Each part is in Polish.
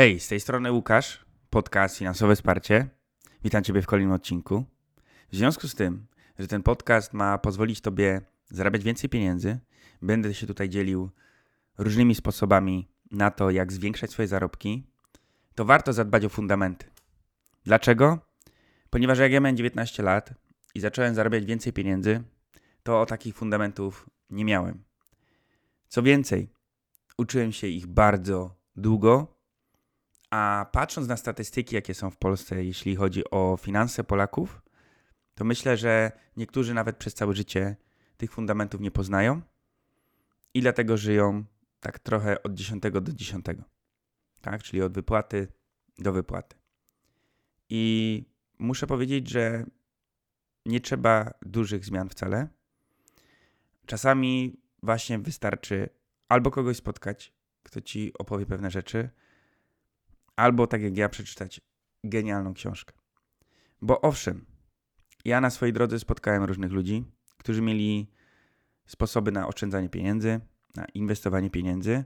Hej, z tej strony Łukasz, podcast Finansowe Wsparcie. Witam Ciebie w kolejnym odcinku. W związku z tym, że ten podcast ma pozwolić Tobie zarabiać więcej pieniędzy, będę się tutaj dzielił różnymi sposobami na to, jak zwiększać swoje zarobki, to warto zadbać o fundamenty. Dlaczego? Ponieważ jak ja miałem 19 lat i zacząłem zarabiać więcej pieniędzy, to takich fundamentów nie miałem. Co więcej, uczyłem się ich bardzo długo, a patrząc na statystyki, jakie są w Polsce, jeśli chodzi o finanse Polaków, to myślę, że niektórzy nawet przez całe życie tych fundamentów nie poznają i dlatego żyją tak trochę od 10 do 10, tak? Czyli od wypłaty do wypłaty. I muszę powiedzieć, że nie trzeba dużych zmian wcale. Czasami właśnie wystarczy albo kogoś spotkać, kto ci opowie pewne rzeczy, albo tak jak ja przeczytać genialną książkę. Bo owszem, ja na swojej drodze spotkałem różnych ludzi, którzy mieli sposoby na oszczędzanie pieniędzy, na inwestowanie pieniędzy.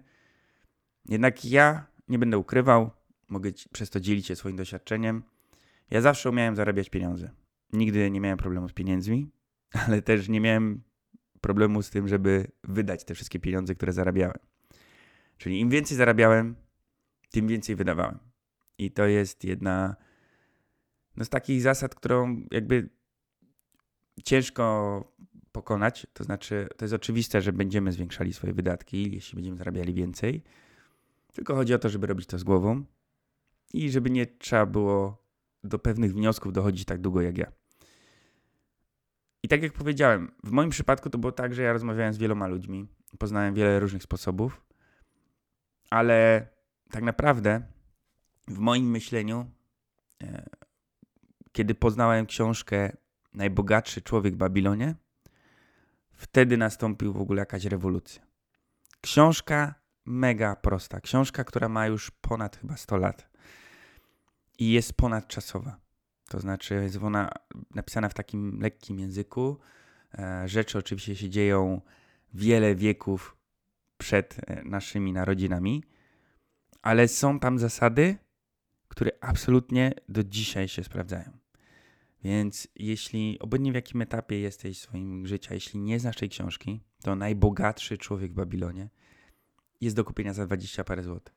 Jednak ja nie będę ukrywał, mogę przez to dzielić się swoim doświadczeniem. Ja zawsze umiałem zarabiać pieniądze. Nigdy nie miałem problemu z pieniędzmi, ale też nie miałem problemu z tym, żeby wydać te wszystkie pieniądze, które zarabiałem. Czyli im więcej zarabiałem, tym więcej wydawałem. I to jest jedna z takich zasad, którą jakby ciężko pokonać. To znaczy, to jest oczywiste, że będziemy zwiększali swoje wydatki, jeśli będziemy zarabiali więcej. Tylko chodzi o to, żeby robić to z głową i żeby nie trzeba było do pewnych wniosków dochodzić tak długo jak ja. I tak jak powiedziałem, w moim przypadku to było tak, że ja rozmawiałem z wieloma ludźmi, poznałem wiele różnych sposobów, ale tak naprawdę w moim myśleniu, kiedy poznałem książkę Najbogatszy człowiek w Babilonie, wtedy nastąpił w ogóle jakaś rewolucja. Książka mega prosta. Książka, która ma już ponad chyba 100 lat i jest ponadczasowa. To znaczy jest ona napisana w takim lekkim języku. Rzeczy oczywiście się dzieją wiele wieków przed naszymi narodzinami, ale są tam zasady, które absolutnie do dzisiaj się sprawdzają. Więc jeśli, obojętnie w jakim etapie jesteś w swoim życiu, jeśli nie znasz tej książki, to Najbogatszy człowiek w Babilonie jest do kupienia za 20 parę złotych.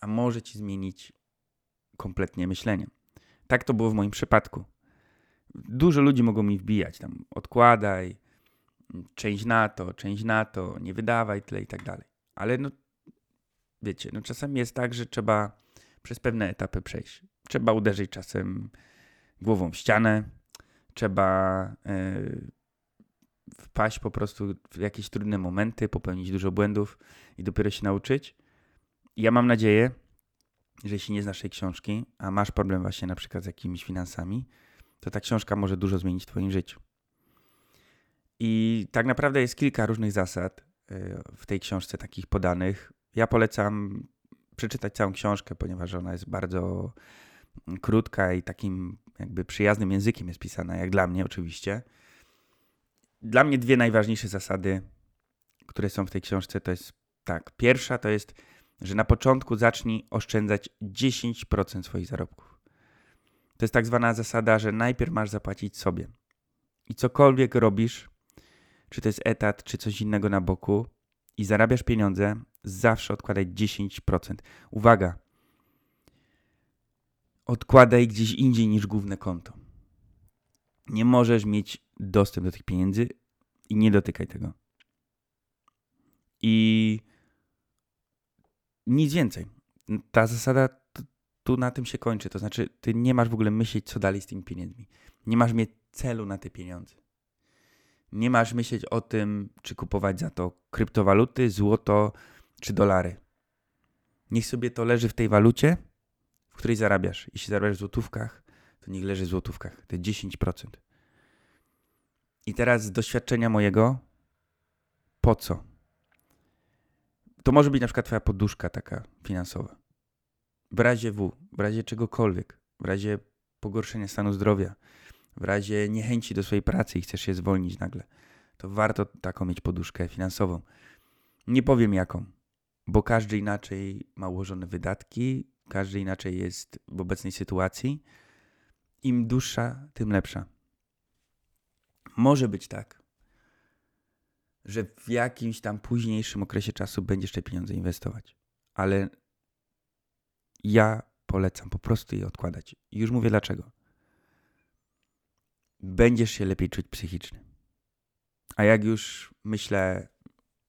A może ci zmienić kompletnie myślenie. Tak to było w moim przypadku. Dużo ludzi mogło mi wbijać, tam odkładaj, część na to, nie wydawaj tyle i tak dalej. Ale wiecie, czasami jest tak, że trzeba przez pewne etapy przejść. Trzeba uderzyć czasem głową w ścianę, trzeba wpaść po prostu w jakieś trudne momenty, popełnić dużo błędów i dopiero się nauczyć. I ja mam nadzieję, że jeśli nie znasz tej książki, a masz problem właśnie na przykład z jakimiś finansami, to ta książka może dużo zmienić w twoim życiu. I tak naprawdę jest kilka różnych zasad w tej książce takich podanych. Ja polecam przeczytać całą książkę, ponieważ ona jest bardzo krótka i takim jakby przyjaznym językiem jest pisana, jak dla mnie oczywiście. Dla mnie dwie najważniejsze zasady, które są w tej książce, to jest tak. Pierwsza to jest, że na początku zacznij oszczędzać 10% swoich zarobków. To jest tak zwana zasada, że najpierw masz zapłacić sobie. I cokolwiek robisz, czy to jest etat, czy coś innego na boku i zarabiasz pieniądze, zawsze odkładaj 10%. Uwaga! Odkładaj gdzieś indziej niż główne konto. Nie możesz mieć dostęp do tych pieniędzy i nie dotykaj tego. I nic więcej. Ta zasada tu na tym się kończy. To znaczy, ty nie masz w ogóle myśleć, co dalej z tymi pieniędzmi. Nie masz mieć celu na te pieniądze. Nie masz myśleć o tym, czy kupować za to kryptowaluty, złoto czy dolary. Niech sobie to leży w tej walucie, w której zarabiasz. Jeśli zarabiasz w złotówkach, to niech leży w złotówkach. To 10%. I teraz z doświadczenia mojego, po co? To może być na przykład twoja poduszka taka finansowa. W razie W, w razie czegokolwiek, w razie pogorszenia stanu zdrowia, w razie niechęci do swojej pracy i chcesz się zwolnić nagle, to warto taką mieć poduszkę finansową. Nie powiem jaką, bo każdy inaczej ma ułożone wydatki, Każdy inaczej jest w obecnej sytuacji. Im dłuższa, tym lepsza. Może być tak, że w jakimś tam późniejszym okresie czasu będziesz te pieniądze inwestować. Ale ja polecam po prostu je odkładać. I już mówię dlaczego. Będziesz się lepiej czuć psychicznie. A jak już myślę,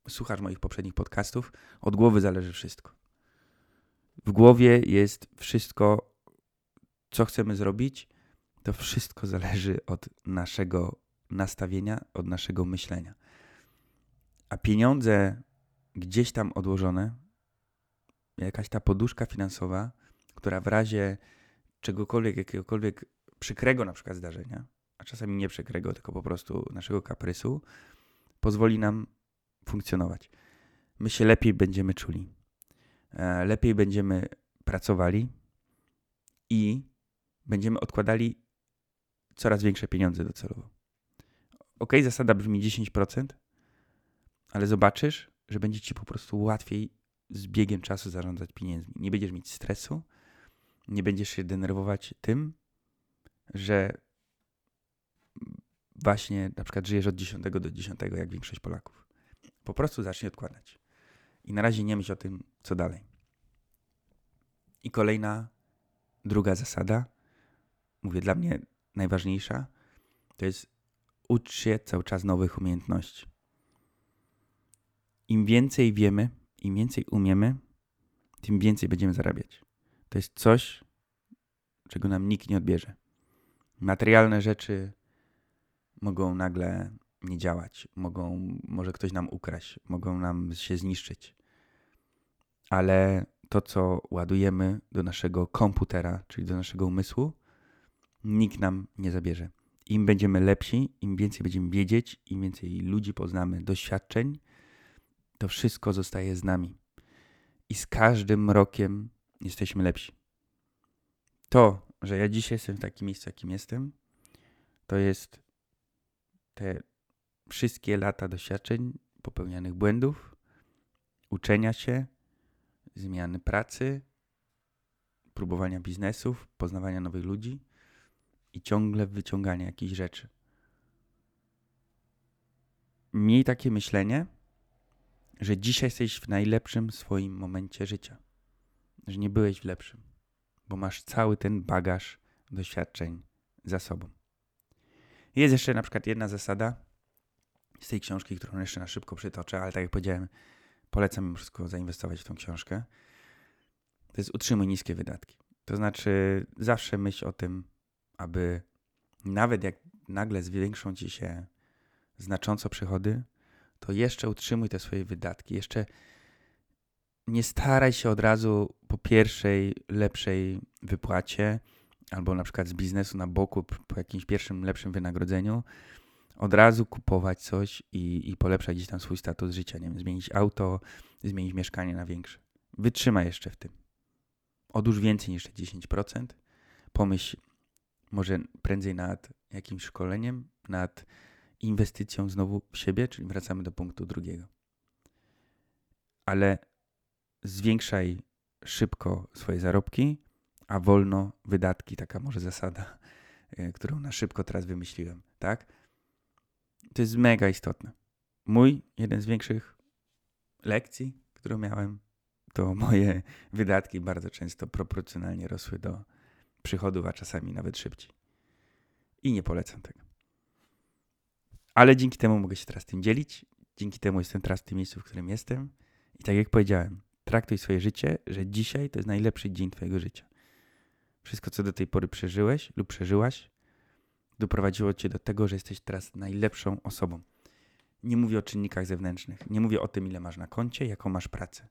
słuchasz moich poprzednich podcastów, od głowy zależy wszystko. W głowie jest wszystko, co chcemy zrobić, to wszystko zależy od naszego nastawienia, od naszego myślenia. A pieniądze gdzieś tam odłożone, jakaś ta poduszka finansowa, która w razie czegokolwiek, jakiegokolwiek przykrego na przykład zdarzenia, a czasami nie przykrego, tylko po prostu naszego kaprysu, pozwoli nam funkcjonować. My się lepiej będziemy czuli. Lepiej będziemy pracowali i będziemy odkładali coraz większe pieniądze docelowo. Okej, zasada brzmi 10%, ale zobaczysz, że będzie ci po prostu łatwiej z biegiem czasu zarządzać pieniędzmi. Nie będziesz mieć stresu, nie będziesz się denerwować tym, że właśnie na przykład żyjesz od 10 do 10, jak większość Polaków. Po prostu zacznij odkładać. I na razie nie myśl o tym, co dalej. I kolejna, druga zasada, mówię dla mnie najważniejsza, to jest ucz się cały czas nowych umiejętności. Im więcej wiemy, im więcej umiemy, tym więcej będziemy zarabiać. To jest coś, czego nam nikt nie odbierze. Materialne rzeczy mogą nagle nie działać, może ktoś nam ukraść, mogą nam się zniszczyć. Ale to, co ładujemy do naszego komputera, czyli do naszego umysłu, nikt nam nie zabierze. Im będziemy lepsi, im więcej będziemy wiedzieć, im więcej ludzi poznamy, doświadczeń, to wszystko zostaje z nami. I z każdym rokiem jesteśmy lepsi. To, że ja dzisiaj jestem w takim miejscu, jakim jestem, to jest te wszystkie lata doświadczeń, popełnianych błędów, uczenia się, zmiany pracy, próbowania biznesów, poznawania nowych ludzi i ciągle wyciągania jakichś rzeczy. Miej takie myślenie, że dzisiaj jesteś w najlepszym swoim momencie życia. Że nie byłeś w lepszym, bo masz cały ten bagaż doświadczeń za sobą. Jest jeszcze na przykład jedna zasada z tej książki, którą jeszcze na szybko przytoczę, ale tak jak powiedziałem, polecam im wszystko zainwestować w tą książkę. To jest utrzymuj niskie wydatki. To znaczy zawsze myśl o tym, aby nawet jak nagle zwiększą ci się znacząco przychody, to jeszcze utrzymuj te swoje wydatki. Jeszcze nie staraj się od razu po pierwszej, lepszej wypłacie albo na przykład z biznesu na boku po jakimś pierwszym, lepszym wynagrodzeniu od razu kupować coś i polepszać gdzieś tam swój status życia. Nie wiem, zmienić auto, zmienić mieszkanie na większe. Wytrzymaj jeszcze w tym. Odłóż więcej niż te 10%. Pomyśl może prędzej nad jakimś szkoleniem, nad inwestycją znowu w siebie, czyli wracamy do punktu drugiego. Ale zwiększaj szybko swoje zarobki, a wolno wydatki. Taka może zasada, którą na szybko teraz wymyśliłem, tak? To jest mega istotne. Jeden z większych lekcji, którą miałem, to moje wydatki bardzo często proporcjonalnie rosły do przychodów, a czasami nawet szybciej. I nie polecam tego. Ale dzięki temu mogę się teraz tym dzielić. Dzięki temu jestem teraz w tym miejscu, w którym jestem. I tak jak powiedziałem, traktuj swoje życie, że dzisiaj to jest najlepszy dzień twojego życia. Wszystko, co do tej pory przeżyłeś lub przeżyłaś, doprowadziło cię do tego, że jesteś teraz najlepszą osobą. Nie mówię o czynnikach zewnętrznych. Nie mówię o tym, ile masz na koncie, jaką masz pracę.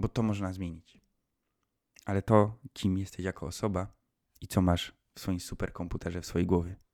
Bo to można zmienić. Ale to, kim jesteś jako osoba i co masz w swoim superkomputerze, w swojej głowie.